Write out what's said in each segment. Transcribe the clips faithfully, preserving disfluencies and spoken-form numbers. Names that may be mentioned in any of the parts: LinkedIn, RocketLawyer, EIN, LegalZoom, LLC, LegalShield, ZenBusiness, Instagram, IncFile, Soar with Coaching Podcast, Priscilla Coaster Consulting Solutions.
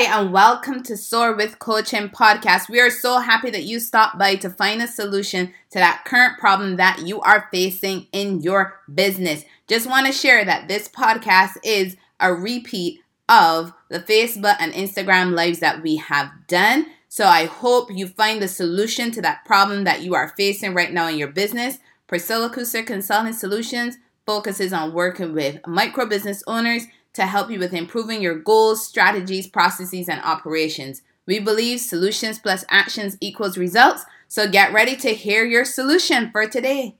Hi, and welcome to Soar with Coaching Podcast. We are so happy that you stopped by to find a solution to that current problem that you are facing in your business. Just want to share that this podcast is a repeat of the Facebook and Instagram lives that we have done. So I hope you find the solution to that problem that you are facing right now in your business. Priscilla Coaster Consulting Solutions focuses on working with micro business owners to help you with improving your goals, strategies, processes, and operations. We believe solutions plus actions equals results, so get ready to hear your solution for today.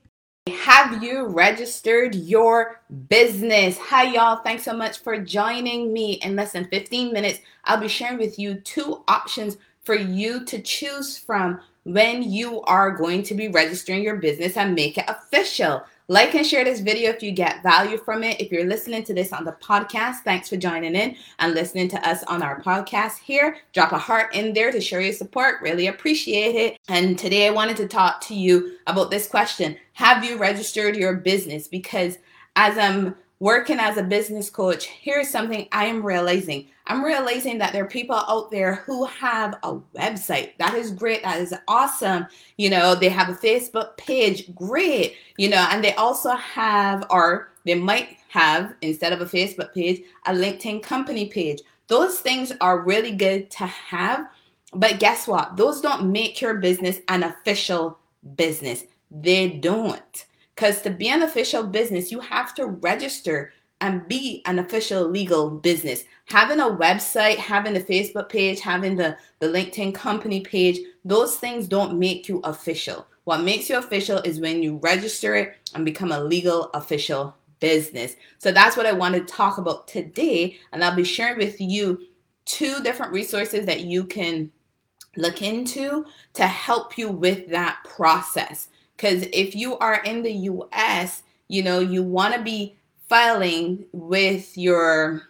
Have you registered your business? Hi, y'all. Thanks so much for joining me. In less than fifteen minutes, I'll be sharing with you two options for you to choose from when you are going to be registering your business and make it official. Like and share this video if you get value from it. If you're listening to this on the podcast, thanks for joining in and listening to us on our podcast here. Drop a heart in there to show your support. Really appreciate it. And today I wanted to talk to you about this question. Have you registered your business? Because as I'm working as a business coach, here's something I am realizing. I'm realizing that there are people out there who have a website. That is great. That is awesome. You know, they have a Facebook page. Great. You know, and they also have, or they might have, instead of a Facebook page, a LinkedIn company page. Those things are really good to have. But guess what? Those don't make your business an official business. They don't. Because to be an official business, you have to register and be an official legal business. Having a website, having the Facebook page, having the, the LinkedIn company page, those things don't make you official. What makes you official is when you register it and become a legal official business. So that's what I want to talk about today. And I'll be sharing with you two different resources that you can look into to help you with that process. Because if you are in the U S, you know, you want to be filing with your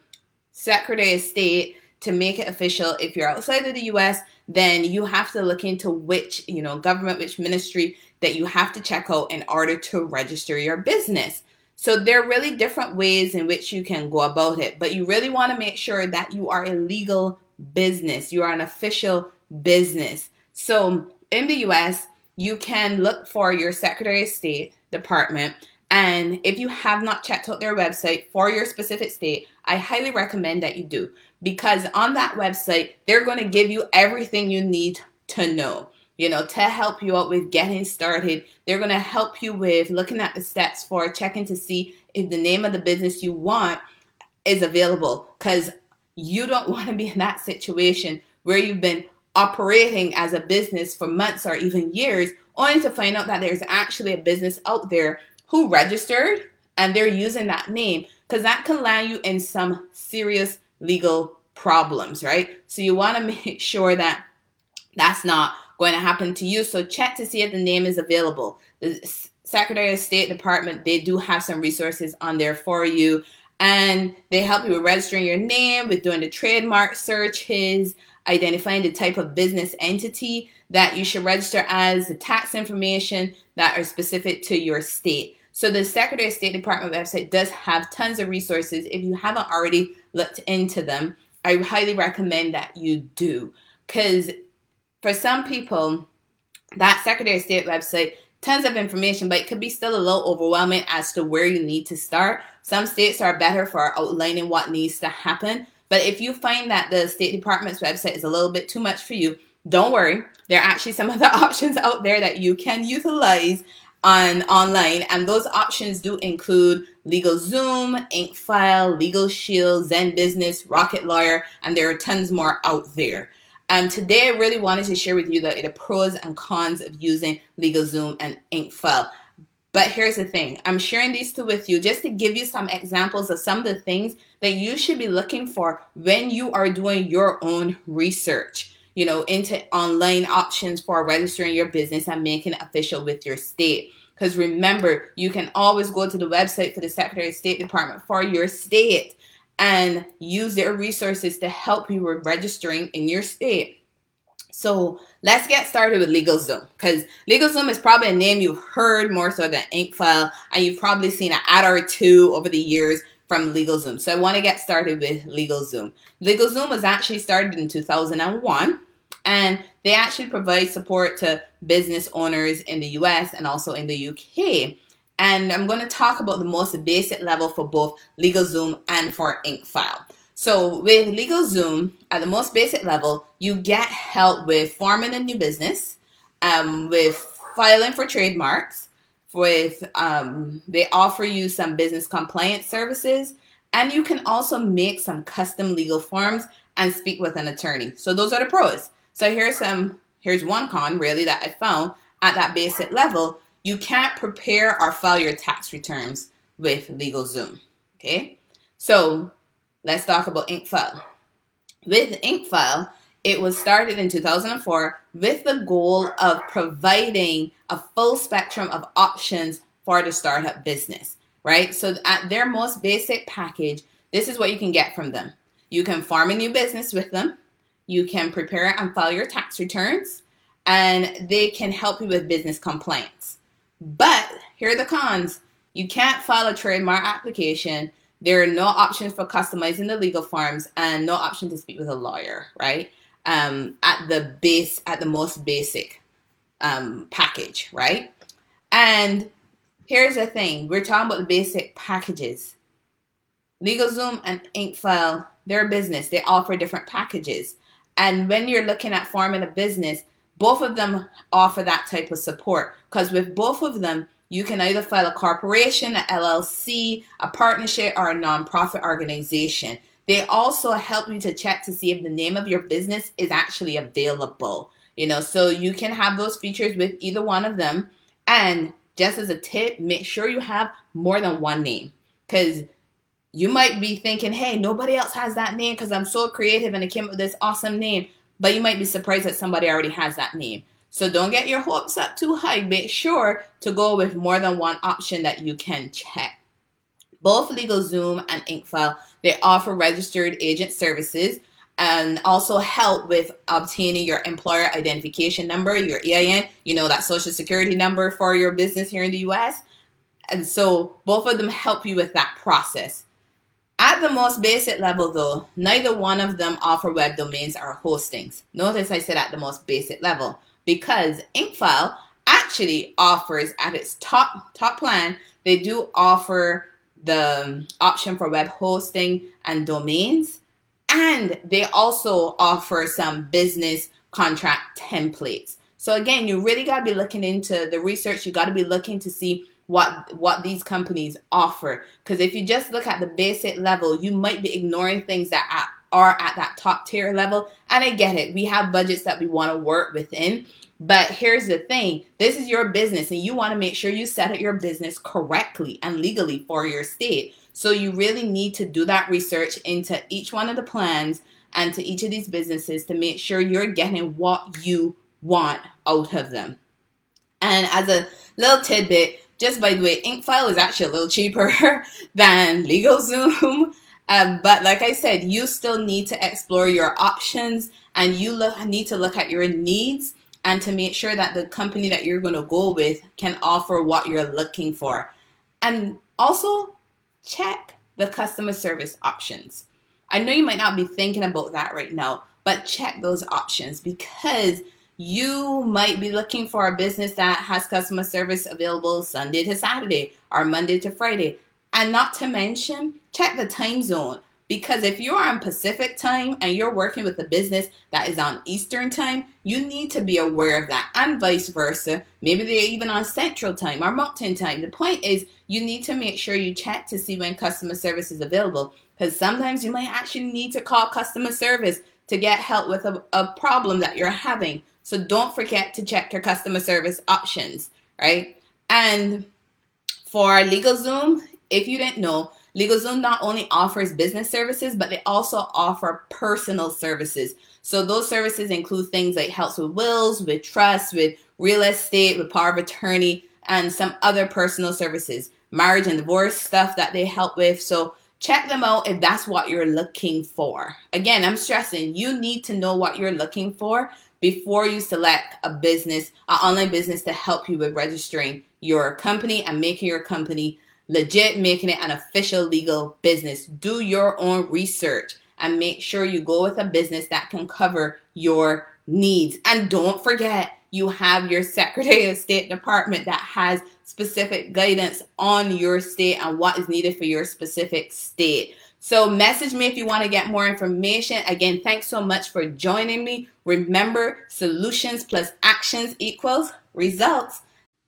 Secretary of State to make it official. If you're outside of the U S, then you have to look into which, you know, government, which ministry that you have to check out in order to register your business. So there are really different ways in which you can go about it, but you really want to make sure that you are a legal business. You are an official business. So in the U S, you can look for your Secretary of State department. And if you have not checked out their website for your specific state, I highly recommend that you do, because on that website, they're going to give you everything you need to know, you know, to help you out with getting started. They're going to help you with looking at the steps for checking to see if the name of the business you want is available, because you don't want to be in that situation where you've been operating as a business for months or even years, only to find out that there's actually a business out there who registered and they're using that name, because that can land you in some serious legal problems, right? So you want to make sure that that's not going to happen to you. So check to see if the name is available. The Secretary of State Department, they do have some resources on there for you, and they help you with registering your name, with doing the trademark searches, identifying the type of business entity that you should register as, the tax information that are specific to your state. So the Secretary of State Department website does have tons of resources. If you haven't already looked into them, I highly recommend that you do. Because for some people, that Secretary of State website, tons of information, but it could be still a little overwhelming as to where you need to start. Some states are better for outlining what needs to happen. But if you find that the State Department's website is a little bit too much for you, don't worry. There are actually some other options out there that you can utilize on online, and those options do include LegalZoom, IncFile, LegalShield, ZenBusiness, RocketLawyer, and there are tons more out there. Um, today, I really wanted to share with you the, the pros and cons of using LegalZoom and IncFile. But here's the thing. I'm sharing these two with you just to give you some examples of some of the things that you should be looking for when you are doing your own research, you know, into online options for registering your business and making it official with your state. Because remember, you can always go to the website for the Secretary of State Department for your state and use their resources to help you with registering in your state. So let's get started with LegalZoom, because LegalZoom is probably a name you've heard more so than IncFile, and you've probably seen an ad or two over the years from LegalZoom. So I want to get started with LegalZoom. LegalZoom was actually started in two thousand one, and they actually provide support to business owners in the U S and also in the U K. And I'm going to talk about the most basic level for both LegalZoom and for IncFile. So with LegalZoom, at the most basic level, you get help with forming a new business, um, with filing for trademarks, with um, they offer you some business compliance services, and you can also make some custom legal forms and speak with an attorney. So those are the pros. So here's some, here's one con really that I found at that basic level. You can't prepare or file your tax returns with LegalZoom, okay? So let's talk about IncFile. With IncFile, it was started in two thousand four with the goal of providing a full spectrum of options for the startup business, right? So at their most basic package, this is what you can get from them. You can form a new business with them. You can prepare and file your tax returns, and they can help you with business compliance. But here are the cons. You can't file a trademark application. There are no options for customizing the legal forms, and no option to speak with a lawyer, right? Um, at the base, at the most basic um, package, right? And here's the thing. We're talking about the basic packages. LegalZoom and IncFile, they're a business. They offer different packages. And when you're looking at forming a business, both of them offer that type of support, because with both of them, you can either file a corporation, an L L C, a partnership, or a nonprofit organization. They also help you to check to see if the name of your business is actually available. You know, so you can have those features with either one of them. And just as a tip, make sure you have more than one name, because you might be thinking, hey, nobody else has that name because I'm so creative and I came up with this awesome name. But you might be surprised that somebody already has that name. So don't get your hopes up too high. Make sure to go with more than one option that you can check. Both LegalZoom and IncFile, they offer registered agent services and also help with obtaining your employer identification number, your E I N, you know, that social security number for your business here in the U S. And so both of them help you with that process. At the most basic level, though, neither one of them offer web domains or hostings. Notice I said at the most basic level, because IncFile actually offers at its top top plan, they do offer the option for web hosting and domains, and they also offer some business contract templates. So again, you really got to be looking into the research. You got to be looking to see what what these companies offer. Because if you just look at the basic level, you might be ignoring things that are at that top tier level. And I get it. We have budgets that we want to work within. But here's the thing. This is your business, and you want to make sure you set up your business correctly and legally for your state. So you really need to do that research into each one of the plans and to each of these businesses to make sure you're getting what you want out of them. And as a little tidbit, just by the way, IncFile is actually a little cheaper than LegalZoom. Um, but like I said, you still need to explore your options, and you look, need to look at your needs and to make sure that the company that you're going to go with can offer what you're looking for. And also check the customer service options. I know you might not be thinking about that right now, but check those options, because you might be looking for a business that has customer service available Sunday to Saturday or Monday to Friday. And not to mention, check the time zone, because if you're on Pacific time and you're working with a business that is on Eastern time, you need to be aware of that, and vice versa. Maybe they're even on Central time or Mountain time. The point is you need to make sure you check to see when customer service is available, because sometimes you might actually need to call customer service to get help with a, a problem that you're having. So don't forget to check your customer service options, right? And for LegalZoom, if you didn't know, LegalZoom not only offers business services, but they also offer personal services. So those services include things like helps with wills, with trusts, with real estate, with power of attorney, and some other personal services, marriage and divorce stuff that they help with. So check them out if that's what you're looking for. Again, I'm stressing, you need to know what you're looking for before you select a business, an online business to help you with registering your company and making your company legit making it an official legal business. Do your own research and make sure you go with a business that can cover your needs. And don't forget, you have your Secretary of State Department that has specific guidance on your state and what is needed for your specific state. So message me if you want to get more information. Again, thanks so much for joining me. Remember, solutions plus actions equals results.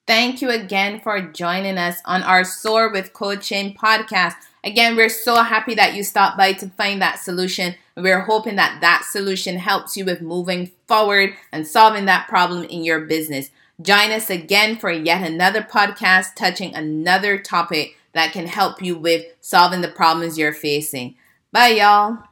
Thank you again for joining us on our Soar with Coaching podcast. Again, we're so happy that you stopped by to find that solution. We're hoping that that solution helps you with moving forward and solving that problem in your business. Join us again for yet another podcast touching another topic that can help you with solving the problems you're facing. Bye, y'all.